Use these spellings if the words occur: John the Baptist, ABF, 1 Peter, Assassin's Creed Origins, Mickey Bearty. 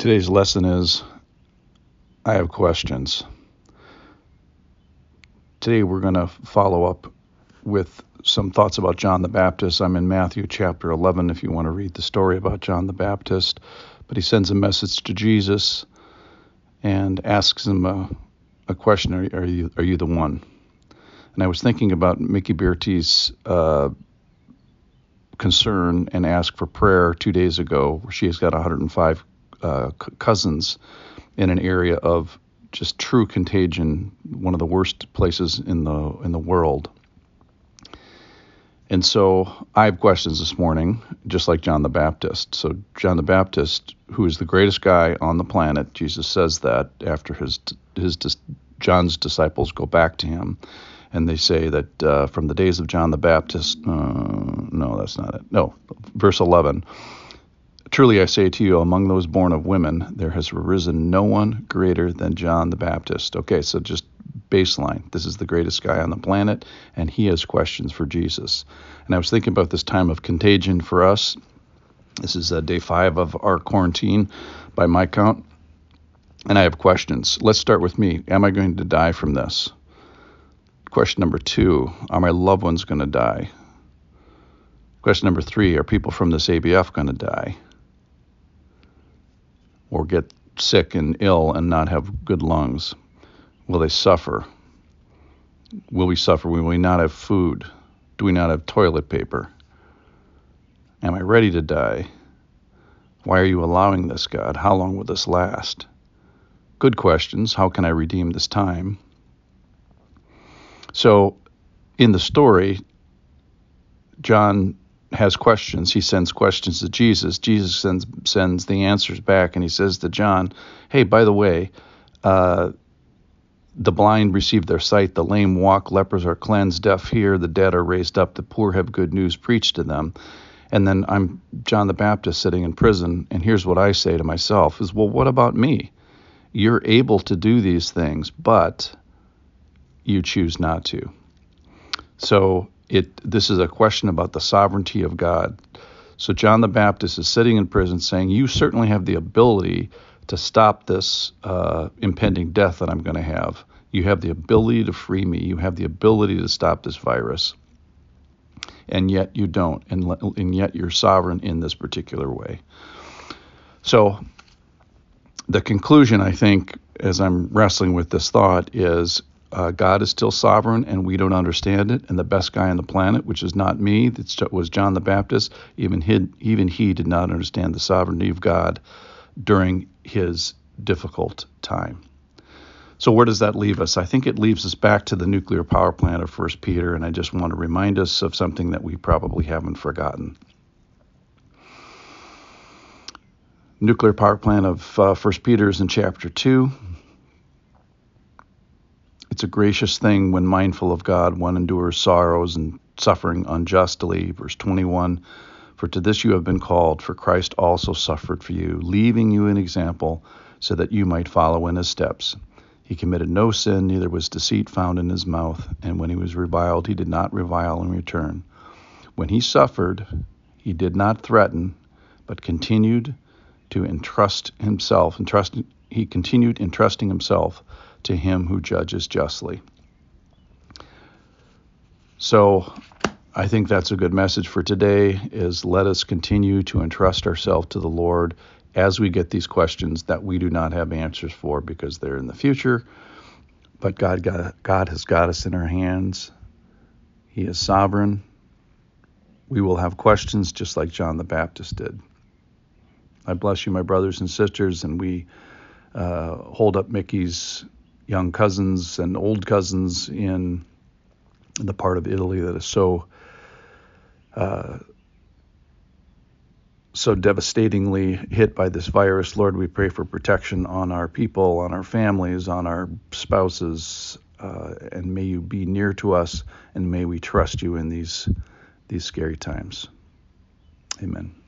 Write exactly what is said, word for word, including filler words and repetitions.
Today's lesson is, I have questions. Today we're going to follow up with some thoughts about John the Baptist. I'm in Matthew chapter eleven if you want to read the story about John the Baptist. But he sends a message to Jesus and asks him a, a question, are, are you are you the one? And I was thinking about Mickey Bearty's uh, concern and ask for prayer two days ago, where she has got one hundred five uh, c- cousins in an area of just true contagion, one of the worst places in the in the world. And so I have questions this morning, just like John the Baptist. So John the Baptist, who is the greatest guy on the planet, Jesus says that after his his John's disciples go back to him, and they say that uh, from the days of John the Baptist, uh, no, that's not it. No, verse eleven. Truly I say to you, among those born of women, there has arisen no one greater than John the Baptist. Okay, so just baseline. This is the greatest guy on the planet, and he has questions for Jesus. And I was thinking about this time of contagion for us. This is uh, day five of our quarantine, by my count. And I have questions. Let's start with me. Am I going to die from this? Question number two, are my loved ones going to die? Question number three, are people from this A B F going to die? Or get sick and ill and not have good lungs? Will they suffer? Will we suffer? Will we not have food? Do we not have toilet paper? Am I ready to die? Why are you allowing this, God? How long will this last? Good questions. How can I redeem this time? So in the story, John has questions. He sends questions to Jesus. Jesus sends sends the answers back, and he says to John, hey, by the way, uh, the blind receive their sight, the lame walk, lepers are cleansed, deaf hear, the dead are raised up, the poor have good news preached to them. And then I'm John the Baptist sitting in prison, and here's what I say to myself is, well, what about me? You're able to do these things, but you choose not to. So it this is a question about the sovereignty of God. So John the Baptist is sitting in prison saying, you certainly have the ability to stop this uh, impending death that I'm going to have. You have the ability to free me. You have the ability to stop this virus. And yet you don't. And, le- and yet you're sovereign in this particular way. So the conclusion, I think, as I'm wrestling with this thought is, Uh, God is still sovereign, and we don't understand it. And the best guy on the planet, which is not me, that was John the Baptist, even he, even he did not understand the sovereignty of God during his difficult time. So where does that leave us? I think it leaves us back to the nuclear power plant of First Peter, and I just want to remind us of something that we probably haven't forgotten. Nuclear power plant of uh, First Peter is in chapter two. It's a gracious thing when mindful of God, one endures sorrows and suffering unjustly. Verse twenty-one, for to this you have been called, for Christ also suffered for you, leaving you an example so that you might follow in his steps. He committed no sin, neither was deceit found in his mouth. And when he was reviled, he did not revile in return. When he suffered, he did not threaten, but continued to entrust himself, entrust, he continued entrusting himself to him who judges justly. So I think that's a good message for today, is let us continue to entrust ourselves to the Lord as we get these questions that we do not have answers for because they're in the future. But God, God, God has got us in our hands. He is sovereign. We will have questions just like John the Baptist did. I bless you, my brothers and sisters, and we uh, hold up Mickey's young cousins and old cousins in the part of Italy that is so uh, so devastatingly hit by this virus. Lord, we pray for protection on our people, on our families, on our spouses, uh, and may you be near to us, and may we trust you in these these scary times. Amen.